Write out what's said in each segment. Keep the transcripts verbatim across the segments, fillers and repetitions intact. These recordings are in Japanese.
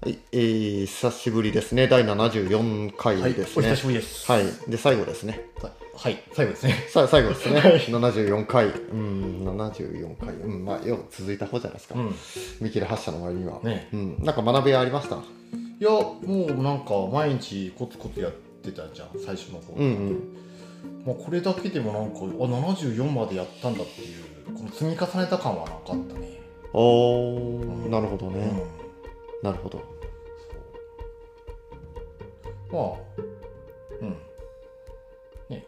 はい、えー、久しぶりですね。だいななじゅうよんかいですね。はい、お久しぶりです。はい、で最後ですね。はい、最後ですね。さ最後ですね。ななじゅうよんかい、うん、ななじゅうよんかい、うん、まあよう続いた方じゃないですか。うん、見切り発車の割には、ね、うん、なんか学びはありました。いや、もうなんか毎日コツコツやってたじゃん、最初の方。うんうん。まあこれだけでもなんか、あ、ななじゅうよんまでやったんだっていうこの積み重ねた感はなかったね。ああ、うん、なるほどね。うん、なるほど。まあ、うん。ね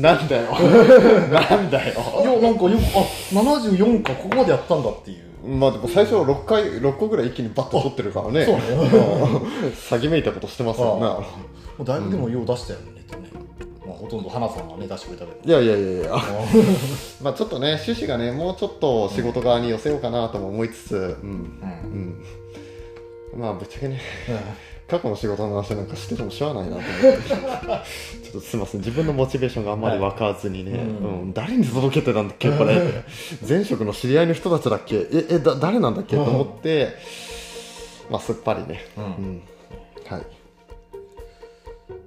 なんだよ。なんだよ。いや、なんかよく、あ、ななじゅうよんか、ここまでやったんだっていう。まあでも最初はろっかい、ろっこぐらい一気にバッと取ってるからね。そうね。詐欺めいたことしてますよな。もうだいぶでも用出したよね、ネタね。まあほとんど花さんがね、出してくれたけど。いやいやいやいや。まあちょっとね、趣旨がね、もうちょっと仕事側に寄せようかなとも思いつつ、うん。うん。まあぶっちゃけね。過去の仕事の話なんかしててもしょうがないなと思ってちょっとすみません、自分のモチベーションがあんまり湧かずにね、はい、うんうん、誰に届けてたんだっけこれ前職の知り合いの人たちだっけ、ええだ誰なんだっけと思ってまあすっぱりね、うんうん、はい、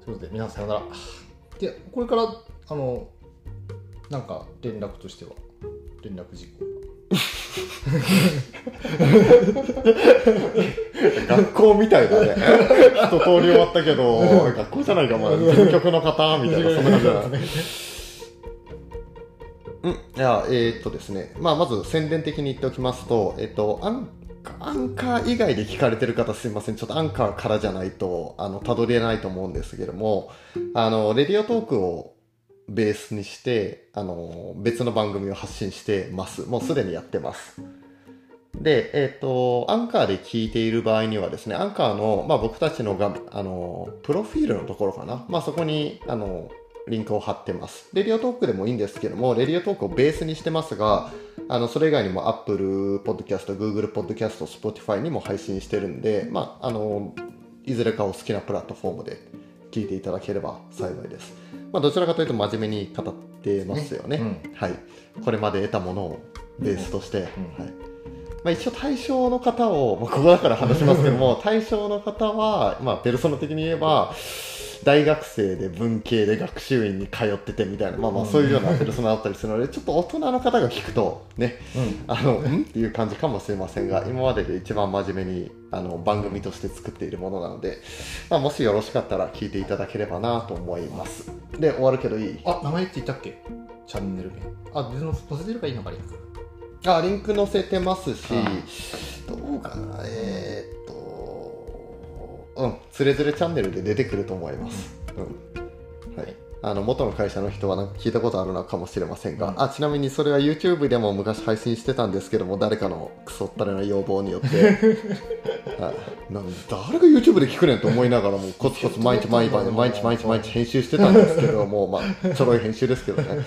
ということで皆さんさよならで、これからあのなんか連絡としては連絡事項学校みたいだね。一通り終わったけど、学校じゃないか、まだ事務局の方みたいな、そんな感じだね。うん、いや、えー、っとですね、まあ、まず宣伝的に言っておきますと、えー、っと、アン、アンカー以外で聞かれてる方、すみません、ちょっとアンカーからじゃないと、あの、たどれないと思うんですけども、あの、レディオトークを、ベースにして、あのー、別の番組を発信してます。もうすでにやってます。で、えっと、アンカーで聞いている場合にはですね、アンカーの、まあ、僕たちのが、あのー、プロフィールのところかな。まあ、そこに、あのー、リンクを貼ってます。レディオトークでもいいんですけども、レディオトークをベースにしてますが、あの、それ以外にも Apple Podcast、Google Podcast、Spotify にも配信してるんで、まあ、あのー、いずれかお好きなプラットフォームで聞いていただければ幸いです。まあ、どちらかというと真面目に語ってますよね。ね、うん、はい、これまで得たものをベースとして、うん、はい、まあ、一応対象の方を、まあ、ここだから話しますけども対象の方は、まあ、ペルソナ的に言えば大学生で文系で学習院に通っててみたいな、まあ、まあそういうようなペルソナだったりするので、ちょっと大人の方が聞くとね、うん、あのんっていう感じかもしれませんが、今までで一番真面目にあの番組として作っているものなので、まあ、もしよろしかったら聞いていただければなと思います。で、終わるけどいい、あ、名前って言ったっけ、チャンネル名、あ、別の載せてればいいのか、リンク、あ、リンク載せてますし、どうかな、えーうん、つれづれチャンネルで出てくると思います。うん、はい。あの元の会社の人はなんか聞いたことあるのかもしれませんが、うん、あ、ちなみにそれは YouTube でも昔配信してたんですけども、誰かのクソったれな要望によって、はい、なん誰が YouTube で聞くねんと思いながらもコツコツ毎日毎晩毎日毎日毎日編集してたんですけども、まあちょろい編集ですけどね。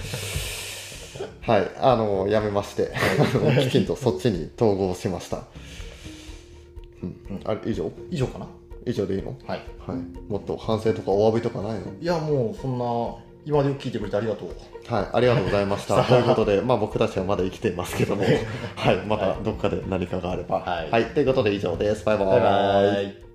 はい、あのやめまして、きちんとそっちに統合しました。うん、あれ以上？以上かな。以上でいいの？はい、はい、もっと反省とかお詫びとかないの？いや、もうそんな、今までよく聞いてくれてありがとう。はい、ありがとうございました。ということで、まあ僕たちはまだ生きていますけども、はい、またどっかで何かがあれば。はい、はい、ということで以上です。バイバーイ。バイバーイ。